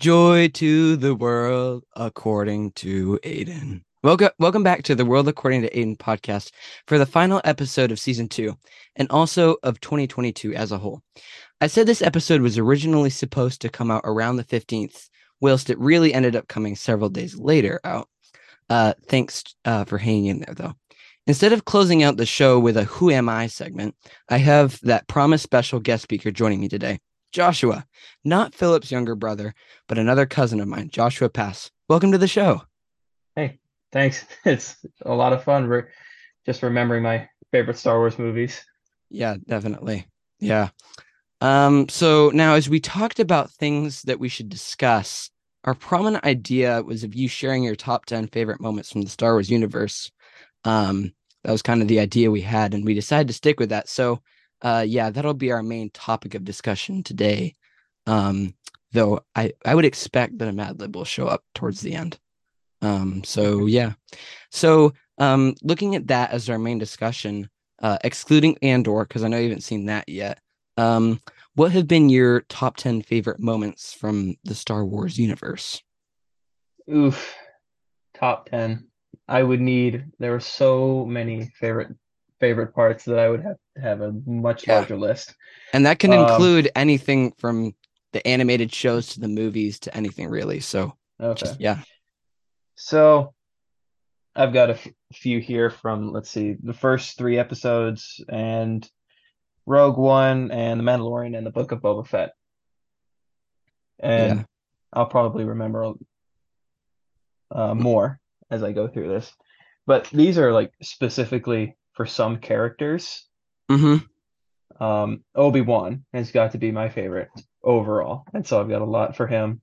Joy to the world, according to Aiden. Welcome back to the World According to Aiden podcast for the final episode of season 2 and also of 2022 as a whole. I said this episode was originally supposed to come out around the 15th, whilst it really ended up coming several days later out. Thanks for hanging in there, though. Instead of closing out the show with a Who Am I segment, I have that promised special guest speaker joining me today, Joshua, not Philip's younger brother, but another cousin of mine, Joshua Pass. Welcome to the show. Hey. Thanks. It's a lot of fun. We're just remembering my favorite Star Wars movies. Yeah, definitely. Yeah. So now, as we talked about things that we should discuss, our prominent idea was of you sharing your top 10 favorite moments from the Star Wars universe. That was kind of the idea we had, and we decided to stick with that. So that'll be our main topic of discussion today. Though I would expect that a Mad Lib will show up towards the end. Looking at that as our main discussion, excluding Andor, because I know you haven't seen that yet, what have been your top 10 favorite moments from the Star Wars universe? Oof, top 10. There were so many favorite parts that I would have a much larger list. And that can include anything from the animated shows to the movies to anything really. So, okay. So I've got a few here from, let's see, the first 3 episodes and Rogue One and The Mandalorian and The Book of Boba Fett. And I'll probably remember more as I go through this. But these are like specifically for some characters. Mm-hmm. Obi-Wan has got to be my favorite overall. And so I've got a lot for him.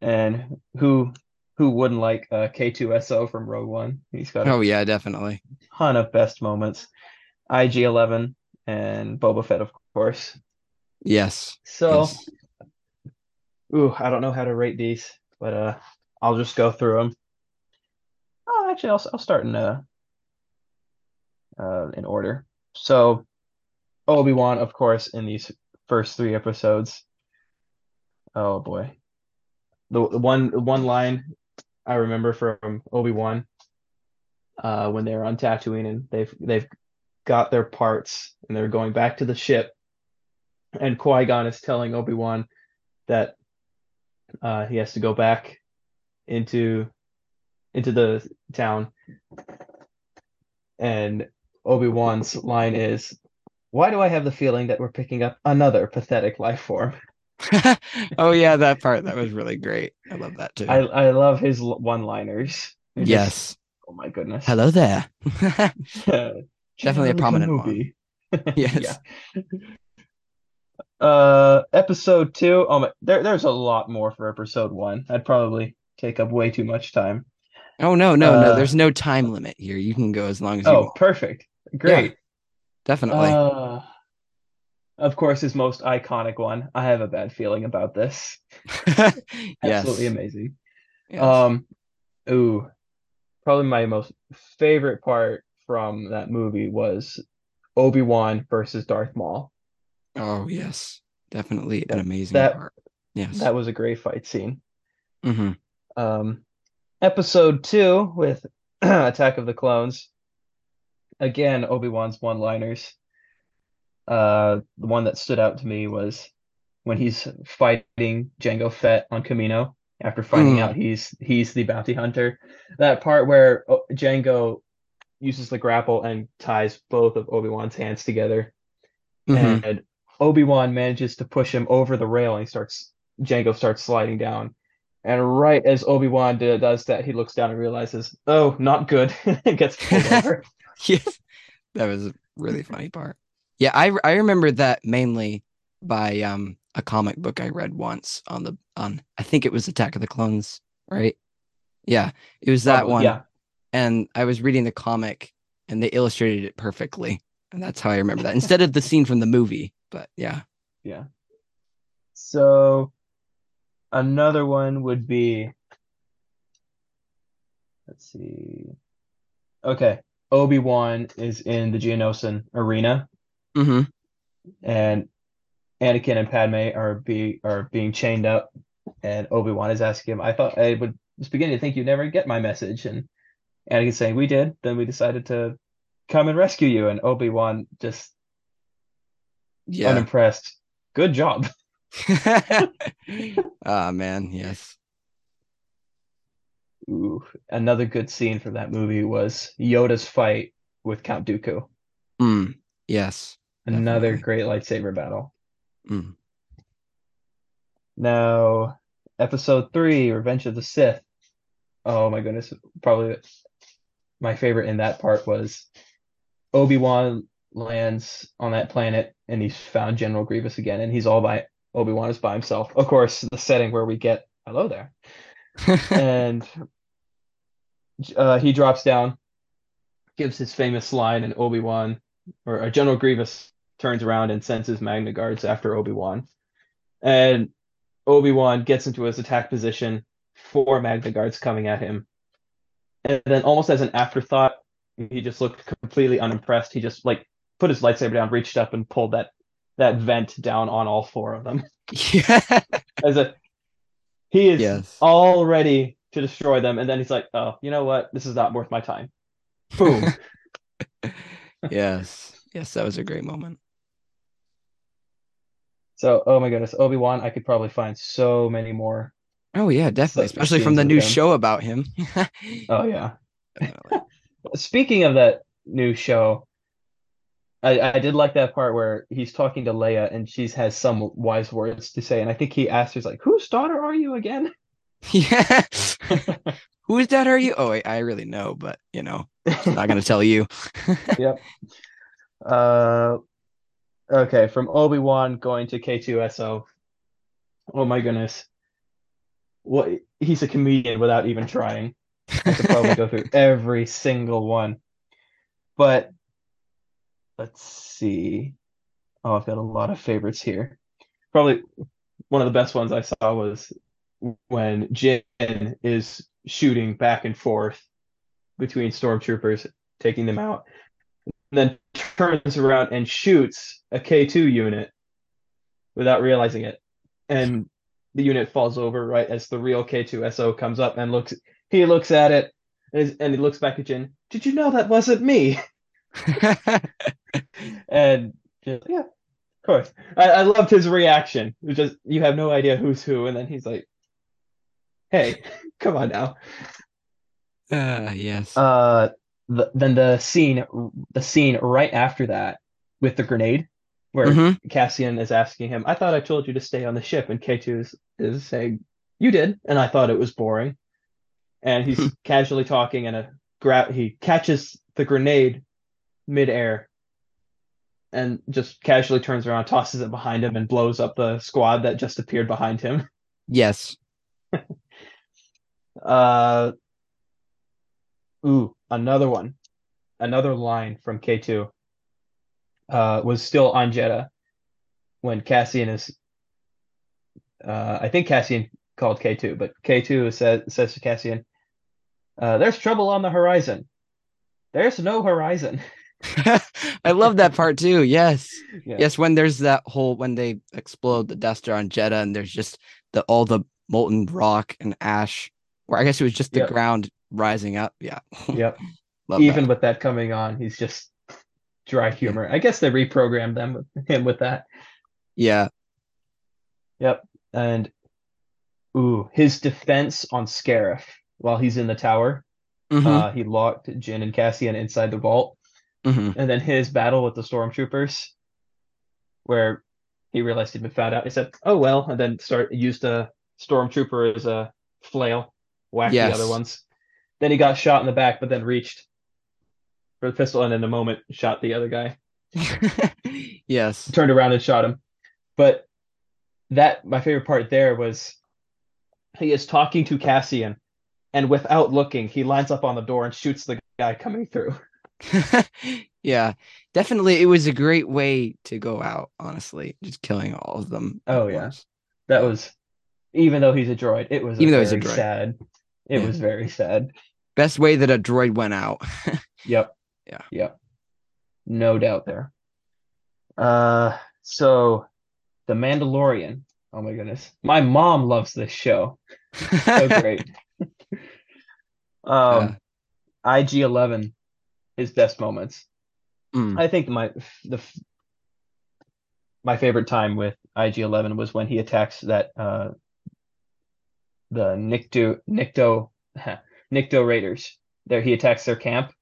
And who wouldn't like K2SO from Rogue One? He's got definitely a ton of best moments. IG-11 and Boba Fett, of course. Yes. So, yes. I don't know how to rate these, but I'll just go through them. Oh, actually, I'll start in order. So, Obi-Wan, of course, in these first 3 episodes. Oh boy, the one line I remember from Obi-Wan when they were on Tatooine and they've got their parts and they're going back to the ship, and Qui-Gon is telling Obi-Wan that he has to go back into the town, and Obi-Wan's line is, "Why do I have the feeling that we're picking up another pathetic life form?" Oh yeah, that part, that was really great. I love that too. I love his one-liners. Yes. Oh my goodness. Hello there. Definitely a prominent movie. One. Yes. Yeah. Episode 2. Oh my, there's a lot more for episode 1. I'd probably take up way too much time. Oh no. There's no time limit here. You can go as long as you want. Oh, perfect. Great. Yeah, definitely. Of course, his most iconic one, "I have a bad feeling about this." Yes. Absolutely amazing. Yes. Probably my most favorite part from that movie was Obi-Wan versus Darth Maul. Oh, yes. Definitely an amazing part. Yes. That was a great fight scene. Mm-hmm. Episode 2 with Attack of the Clones. Again, Obi-Wan's one-liners. The one that stood out to me was when he's fighting Jango Fett on Kamino after finding out he's the bounty hunter. That part where Jango uses the grapple and ties both of Obi-Wan's hands together, mm-hmm. and Obi-Wan manages to push him over the rail, and Jango starts sliding down. And right as Obi-Wan does that, he looks down and realizes, "Oh, not good," and gets pulled over. Yes, that was a really funny part. Yeah, I remember that mainly by a comic book I read once on I think it was Attack of the Clones, right? Yeah, it was that one. Yeah. And I was reading the comic and they illustrated it perfectly. And that's how I remember that instead of the scene from the movie. But yeah. Yeah. So another one would be, let's see. Okay. Obi-Wan is in the Geonosian arena. Mm-hmm. And Anakin and Padme are being chained up, and Obi-Wan is asking him, I thought I would was beginning to think you'd never get my message. And Anakin's saying, we did. Then we decided to come and rescue you. And Obi-Wan just unimpressed. Good job. Man, yes. Ooh, another good scene from that movie was Yoda's fight with Count Dooku. Yes. Another definitely. Great lightsaber battle. Now, Episode 3, Revenge of the Sith. Oh my goodness. Probably my favorite in that part was Obi-Wan lands on that planet and he's found General Grievous again, and Obi-Wan is by himself. Of course, the setting where we get, hello there. And he drops down, gives his famous line, and General Grievous turns around and sends his Magna Guards after Obi-Wan. And Obi-Wan gets into his attack position, 4 Magna Guards coming at him. And then almost as an afterthought, he just looked completely unimpressed. He just put his lightsaber down, reached up, and pulled that vent down on all 4 of them. Yeah. As if he is all ready to destroy them. And then he's like, oh, you know what? This is not worth my time. Boom. Yes. Yes, that was a great moment. So, oh my goodness, Obi-Wan, I could probably find so many more. Oh, yeah, definitely. Especially from the new show about him. Oh, yeah. Speaking of that new show, I did like that part where he's talking to Leia and she has some wise words to say. And I think he asked her, whose daughter are you again? Yeah. Whose dad are you? Oh, I really know, but, I'm not going to tell you. Yep. Okay, from Obi-Wan going to K2SO. Oh, my goodness. Well, he's a comedian without even trying. I could probably go through every single one. But let's see. Oh, I've got a lot of favorites here. Probably one of the best ones I saw was when Jin is shooting back and forth between stormtroopers, taking them out, and then turns around and shoots a K2 unit without realizing it. And the unit falls over right as the real K2SO comes up and looks at it, and he looks back at Jin. Did you know that wasn't me? And just, yeah, of course. I loved his reaction. It was just, you have no idea who's who, and then he's like, hey, come on now. Yes. Then the scene right after that with the grenade, where Cassian is asking him, I thought I told you to stay on the ship, and K2 is saying, you did, and I thought it was boring. And he's casually talking, and he catches the grenade midair and just casually turns around, tosses it behind him, and blows up the squad that just appeared behind him. Yes. Ooh, another one. Another line from K2 was still on Jedha when Cassian is... I think Cassian called K2, but K2 says to Cassian, there's trouble on the horizon. There's no horizon. I love that part too, yes. Yeah. Yes, when there's that whole... When they explode the Death Star on Jedha and there's just all the molten rock and ash, or I guess it was just the ground rising up. Yeah. Yep. Even with that coming on, he's just dry humor. I guess they reprogrammed him with that. Yeah. Yep. And his defense on Scarif while he's in the tower. He locked Jin and Cassian inside the vault. And then his battle with the stormtroopers, where he realized he'd been found out. He said, oh well, and then used a stormtrooper as a flail, whacked the other ones. Then he got shot in the back, but then reached for the pistol and in a moment shot the other guy. Yes. Turned around and shot him. But my favorite part there was he is talking to Cassian, and without looking, he lines up on the door and shoots the guy coming through. Yeah, definitely. It was a great way to go out, honestly, just killing all of them. Oh, yeah. That was, even though he's a droid, it was very sad. It was very sad. Best way that a droid went out. Yep. Yeah. Yep. No doubt there. So, The Mandalorian. Oh my goodness. My mom loves this show. So great. IG-11, his best moments. I think my favorite time with IG-11 was when he attacks that the Nikto Raiders. There he attacks their camp.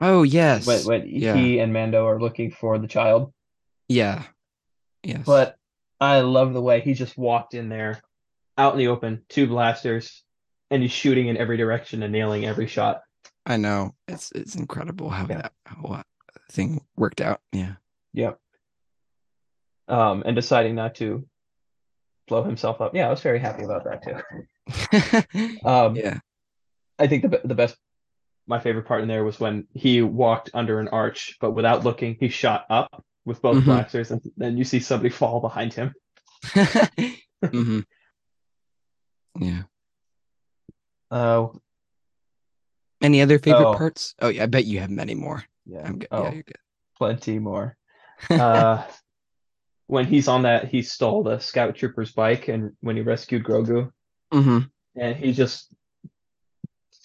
Oh yes. When he and Mando are looking for the child. Yeah. Yes. But I love the way he just walked in there, out in the open, two blasters, and he's shooting in every direction and nailing every shot. I know. It's incredible how that whole thing worked out. Yeah. Yep. And deciding not to blow himself up. Yeah, I was very happy about that too. I think my favorite part in there was when he walked under an arch, but without looking, he shot up with both blasters, and then you see somebody fall behind him. Yeah. Any other favorite parts? Oh, yeah, I bet you have many more. Yeah, I'm good. Yeah, you're good. Plenty more. When he's on that, he stole the scout trooper's bike, and when he rescued Grogu, and he just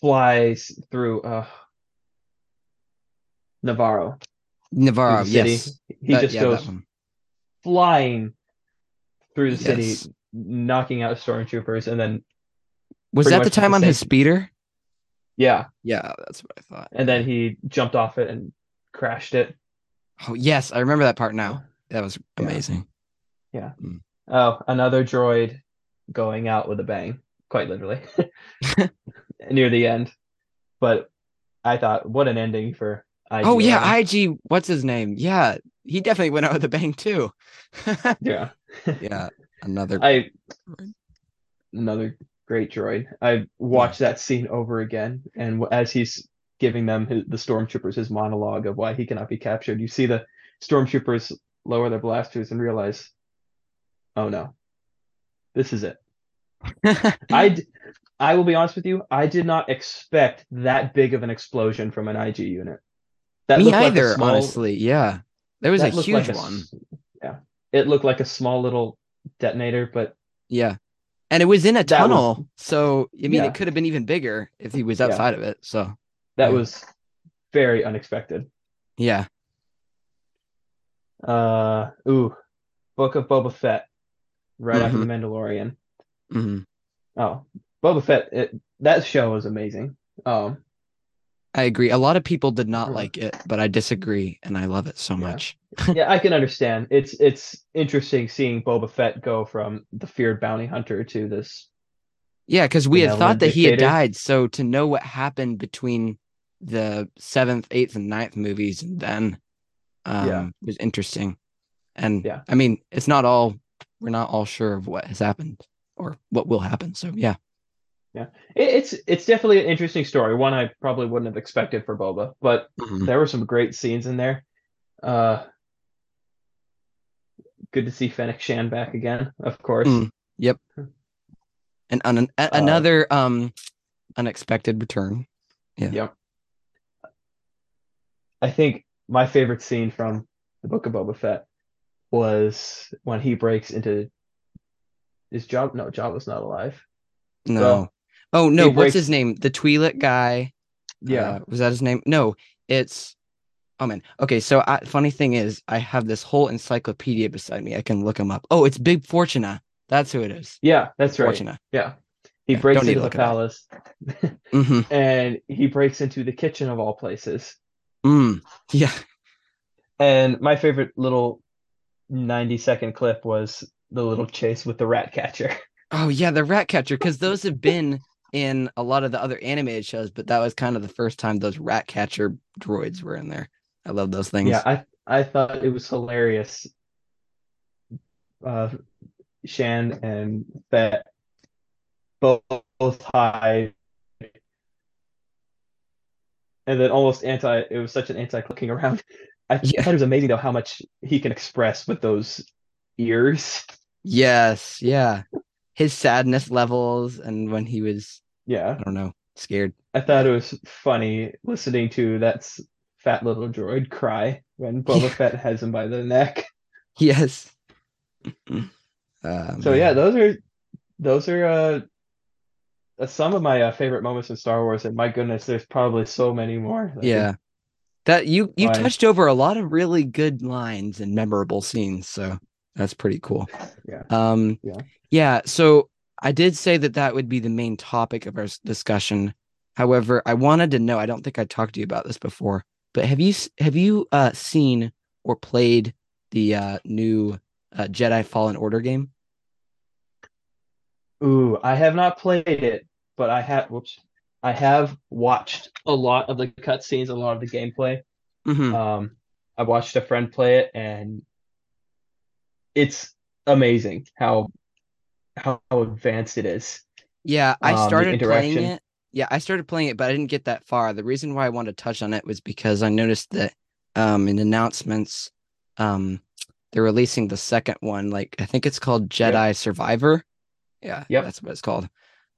flies through Navarro, yes. He just goes flying through the city, knocking out stormtroopers, and then was that the time on his speeder? Yeah. Yeah, that's what I thought. And then he jumped off it and crashed it. Oh, yes, I remember that part now. That was amazing. Yeah. Oh, another droid going out with a bang, quite literally. Near the end. But I thought, what an ending for IG. Oh, yeah, IG, what's his name? Yeah, he definitely went out with a bang, too. Yeah. Yeah, another great droid. I watched that scene over again, and as he's giving them the stormtroopers his monologue of why he cannot be captured, you see the stormtroopers lower their blasters and realize, oh no, this is it. I will be honest with you, I did not expect that big of an explosion from an IG unit. That Me either, like small, honestly, yeah. There was a huge one. Yeah, it looked like a small little detonator, but... Yeah, and it was in a tunnel, so, I mean, it could have been even bigger if he was outside of it, so... That was very unexpected. Yeah. Book of Boba Fett, right after The Mandalorian. Oh, Boba Fett, that show was amazing. I agree. A lot of people did not like it, but I disagree, and I love it so much. Yeah, I can understand. It's interesting seeing Boba Fett go from the feared bounty hunter to this. Yeah, because we had thought that he had died, so to know what happened between the 7th, 8th, and 9th movies and then was interesting. And, I mean, we're not all sure of what has happened or what will happen, so it's definitely an interesting story, one I probably wouldn't have expected for Boba, but there were some great scenes in there. Good to see Fennec Shand back again, of course. Yep. And another unexpected return. Yeah. Yep. I think my favorite scene from the Book of Boba Fett was when he breaks into Jabba's not alive. No. So, what's his name? The Twi'lek guy. Yeah. Was that his name? No, it's... Oh, man. Okay, so funny thing is, I have this whole encyclopedia beside me. I can look him up. Oh, it's Bib Fortuna. That's who it is. Yeah, that's right. Fortuna. Yeah. He breaks into the palace. And he breaks into the kitchen of all places. Yeah. And my favorite little 90-second clip was... the little chase with the rat catcher. Oh yeah, the rat catcher, because those have been in a lot of the other animated shows, but that was kind of the first time those rat catcher droids were in there. I love those things. Yeah, I thought it was hilarious. Shan and Fett both high, and then almost anti. It was such an anti-clicking around. I thought it was amazing though how much he can express with those ears. Yes, yeah. His sadness levels, and when he was I don't know, scared. I thought it was funny listening to that fat little droid cry when Boba Fett has him by the neck. Yes. So yeah, those are some of my favorite moments in Star Wars, and my goodness, there's probably so many more. Yeah, that you touched over a lot of really good lines and memorable scenes, so that's pretty cool. Yeah. So I did say that would be the main topic of our discussion. However, I wanted to know, I don't think I talked to you about this before, but have you seen or played the new Jedi Fallen Order game? Ooh, I have not played it, but I have watched a lot of the cutscenes, a lot of the gameplay. Mm-hmm. I watched a friend play it, and it's amazing how advanced it is. Yeah, I started playing it. Yeah, I started playing it, but I didn't get that far. The reason why I wanted to touch on it was because I noticed that in announcements, they're releasing the second one. Like, I think it's called Jedi Survivor. Yeah, that's what it's called.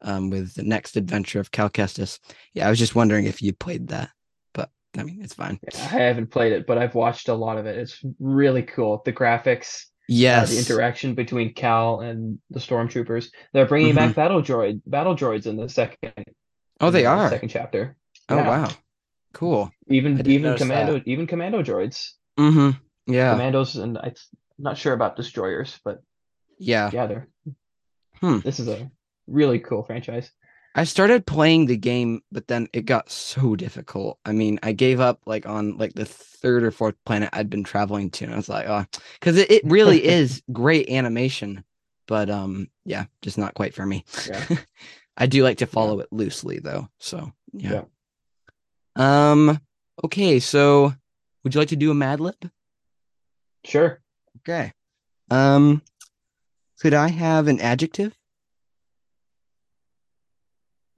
With the next adventure of Cal Kestis. Yeah, I was just wondering if you played that. But, I mean, it's fine. Yeah, I haven't played it, but I've watched a lot of it. It's really cool. The graphics. Yes. The interaction between Cal and the stormtroopers. They're bringing back battle droids in the second. Oh, they are. Second chapter. Oh, yeah. Wow. Cool. Even commando droids. Mm-hmm. Yeah. Commandos, and I'm not sure about destroyers, but yeah, this is a really cool franchise. I started playing the game, but then it got so difficult. I mean, I gave up on the third or fourth planet I'd been traveling to, and I was like, oh, because it really is great animation, but just not quite for me. Yeah. I do like to follow it loosely, though. So, yeah. Okay, so would you like to do a Mad Lib? Sure. Okay. Could I have an adjective?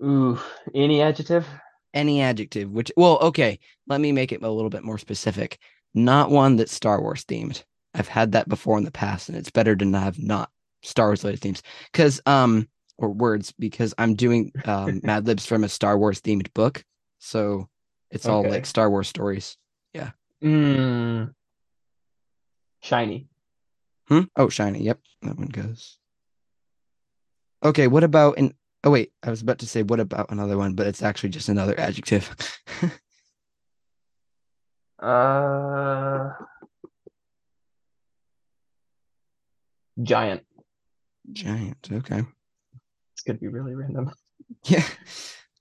Ooh, any adjective? Any adjective. Okay, let me make it a little bit more specific. Not one that's Star Wars themed. I've had that before in the past, and it's better to have not Star Wars related themes. Because I'm doing Mad Libs from a Star Wars themed book, so it's all like Star Wars stories. Yeah. Shiny. Oh, shiny. Yep, that one goes. Okay, what about an? Oh wait, I was about to say what about another one, but it's actually just another adjective. Giant. Giant. Okay. Could be really random. Yeah.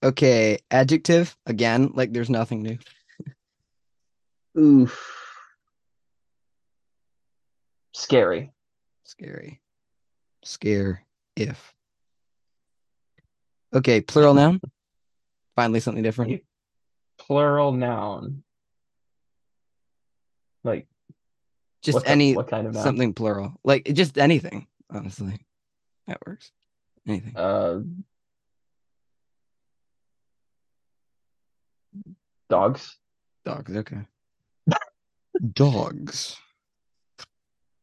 Okay. Adjective again. Like there's nothing new. Oof. Scary. Scary. Scare. If. Okay. Plural noun. Finally, something different. Plural noun. Like just any what kind of noun? Something plural. Like just anything. Honestly, that works. Anything. Dogs. Dogs. Okay. Dogs.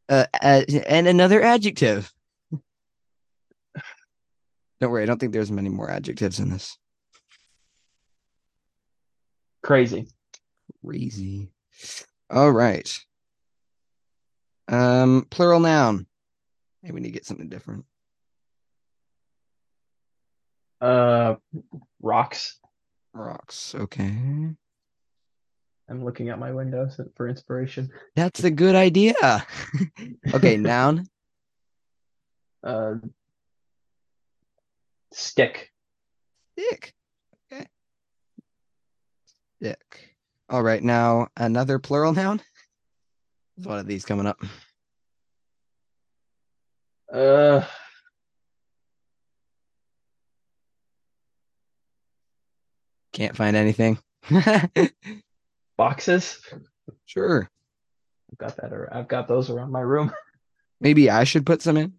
And another adjective. Don't worry, I don't think there's many more adjectives in this. Crazy. Crazy. All right. Plural noun. Hey, we need to get something different. Rocks. Okay. I'm looking out my window for inspiration. That's a good idea. Okay, noun. Stick. Okay. Stick. All right, now another plural noun. There's one of these coming up. Can't find anything. Boxes? Sure. I've got those around my room. Maybe I should put some in.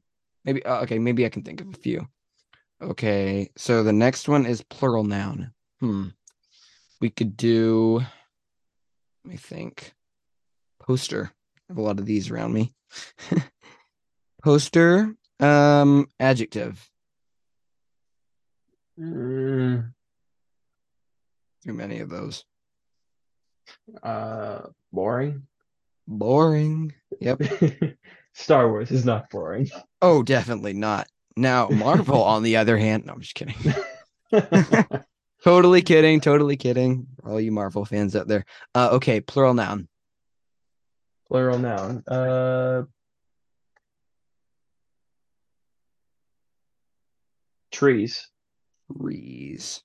Maybe I can think of a few. Okay, so the next one is plural noun. We could do, let me think. Poster. I have a lot of these around me. Poster. Adjective. Too many of those. Boring. Yep. Star Wars is not boring. Oh, definitely not. Now, Marvel, on the other hand... No, I'm just kidding. Totally kidding. Totally kidding. All you Marvel fans out there. Okay, plural noun. Plural noun. Trees. Trees.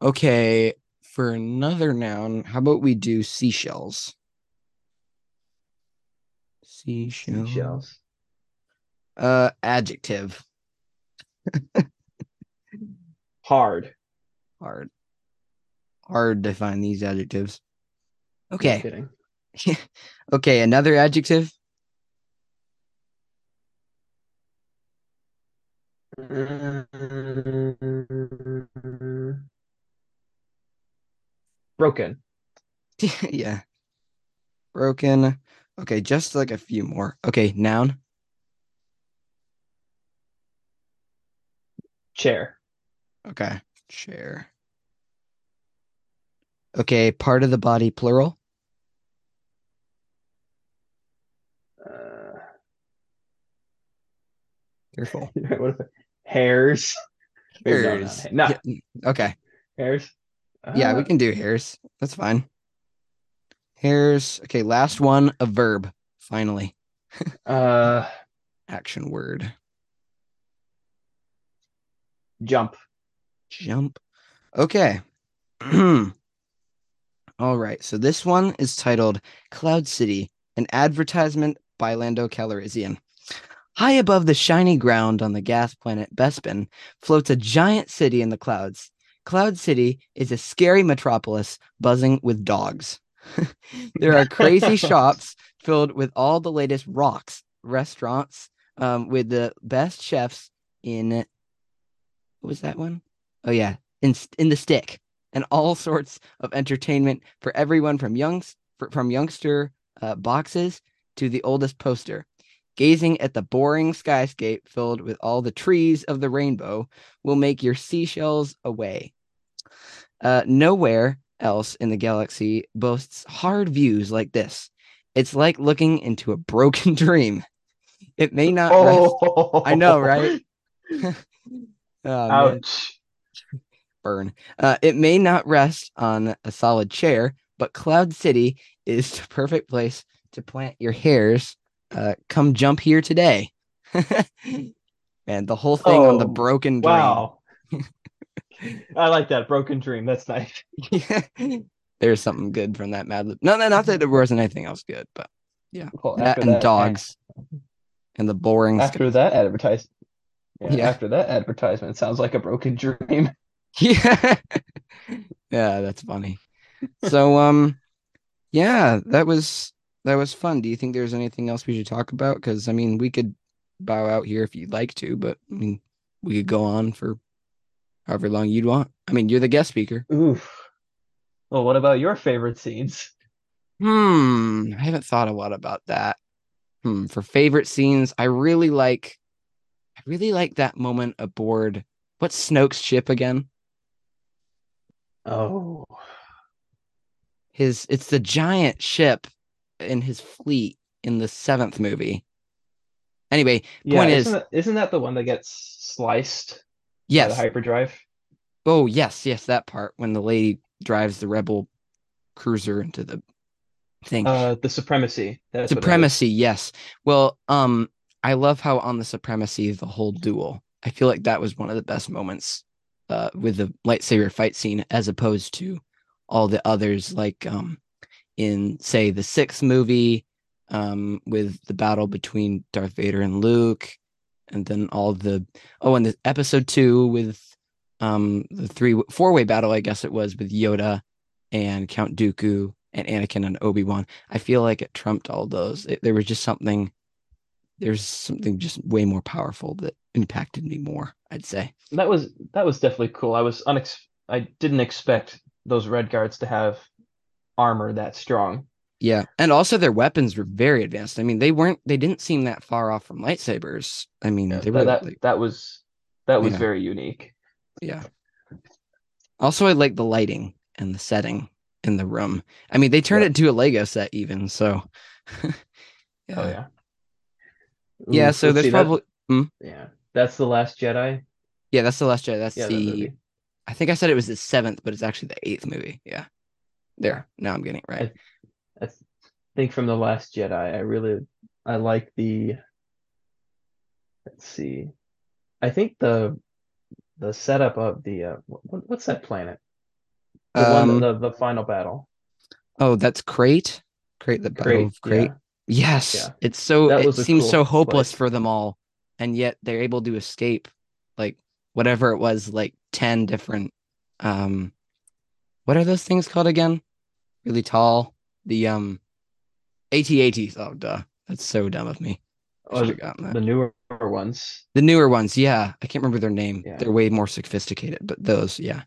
Okay, for another noun, how about we do seashells? Seashells. Seashells. Adjective. Hard. Hard. Hard to find these adjectives. Okay. Just kidding. Okay, another adjective. Broken. Yeah. Broken. Okay, just like a few more. Okay, noun. Chair. Okay, chair. Okay, part of the body, plural. Careful. Hairs. Hairs. No. Yeah, okay. Hairs. Yeah, we can do hairs. That's fine. Hairs. Okay, last one, a verb, finally. Action word. Jump. Jump. Okay. All right, so this one is titled Cloud City, an advertisement by Lando Calrissian. High above the shiny ground on the gas planet Bespin floats a giant city in the clouds. Cloud City is a scary metropolis buzzing with dogs. There are crazy shops filled with all the latest rocks, restaurants with the best chefs in... What was that one? Oh, yeah. In the stick. And all sorts of entertainment for everyone from youngster boxes to the oldest poster. Gazing at the boring skyscape filled with all the trees of the rainbow will make your seashells away. Nowhere else in the galaxy boasts hard views like this. It's like looking into a broken dream. It may not rest. I know, right? Ouch. Man. Burn. It may not rest on a solid chair, but Cloud City is the perfect place to plant your hairs. Come jump here today. Man, the whole thing on the broken dream. Wow. I like that. Broken dream. That's nice. Yeah. There's something good from that Mad Lib. No, not that there wasn't anything else good, but yeah. Well, that and dogs and the boring after stuff. After that advertisement, it sounds like a broken dream. Yeah. Yeah, that's funny. So yeah, that was fun. Do you think there's anything else we should talk about? Because, I mean, we could bow out here if you'd like to, but, I mean, we could go on for however long you'd want. I mean, you're the guest speaker. Oof. Well, what about your favorite scenes? I haven't thought a lot about that. For favorite scenes, I really like that moment aboard, what's Snoke's ship again? Oh. It's the giant ship in his fleet in the 7th movie. Anyway, point is... Isn't that the one that gets sliced? Yes. By the hyperdrive? Oh, yes, that part when the lady drives the rebel cruiser into the thing. The Supremacy. That's Supremacy, yes. Well, I love how on the Supremacy, the whole duel, I feel like that was one of the best moments with the lightsaber fight scene as opposed to all the others, like... in, say, the 6th movie with the battle between Darth Vader and Luke, and then and the episode 2 with the 4-way battle, I guess it was, with Yoda and Count Dooku and Anakin and Obi-Wan. I feel like it trumped all those. There's something just way more powerful that impacted me more, I'd say. That was definitely cool. I didn't expect those Red Guards to have armor that strong. Yeah, and also their weapons were very advanced. I mean, they didn't seem that far off from lightsabers. I mean, yeah, that was very unique. Yeah. Also, I like the lighting and the setting in the room. I mean, they turned it into a Lego set even, so Yeah. Oh yeah. Ooh, yeah. So there's probably yeah. That's The Last Jedi. Yeah, that's The Last Jedi. That's the. I think I said it was the 7th, but it's actually the 8th movie. Yeah. There. Now I'm getting it right. I think from The Last Jedi, I like the. Let's see. I think the setup of the what's that planet? The one the final battle. Oh, that's Crait. Crait, the battle of Crait. Yeah. Yes, yeah. It's so. It seems cool so hopeless for them all, and yet they're able to escape. Like whatever it was, like 10 different. What are those things called again? Really tall. The AT-ATs. Oh, duh. That's so dumb of me. Oh, the newer ones. The newer ones, yeah. I can't remember their name. Yeah. They're way more sophisticated, but those, yeah.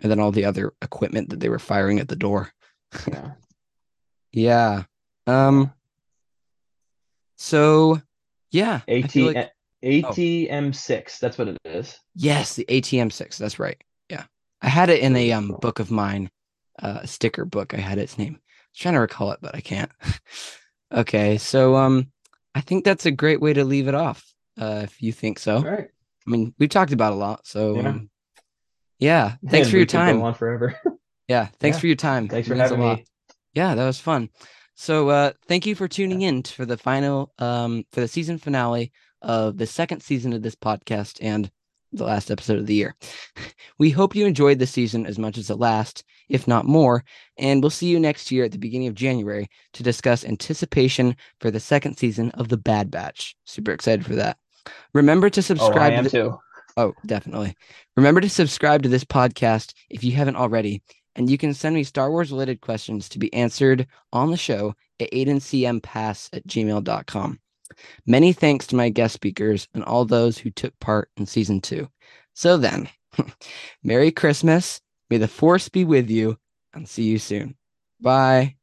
And then all the other equipment that they were firing at the door. Yeah. Yeah. So, yeah. ATM6. Oh. That's what it is. Yes, the ATM6. That's right. Yeah. I had it in a book of mine, a sticker book. I had its name. I was trying to recall it, but I can't. Okay, so I think that's a great way to leave it off, if you think so. All right. I mean, we've talked about a lot, so yeah. Yeah, thanks for your time. Go on forever. Yeah, thanks for your time. Thanks for having me. Yeah, that was fun. So thank you for tuning in for the final, for the season finale of the second season of this podcast and the last episode of the year. We hope you enjoyed the season as much as the last, if not more, and we'll see you next year at the beginning of January to discuss anticipation for the second season of The Bad Batch. Super excited for that. Remember to subscribe. Oh, I am too. Oh, definitely. Remember to subscribe to this podcast if you haven't already, and you can send me Star Wars related questions to be answered on the show at aidencmpass@gmail.com. Many thanks to my guest speakers and all those who took part in season 2. So then, Merry Christmas, may the Force be with you, and see you soon. Bye.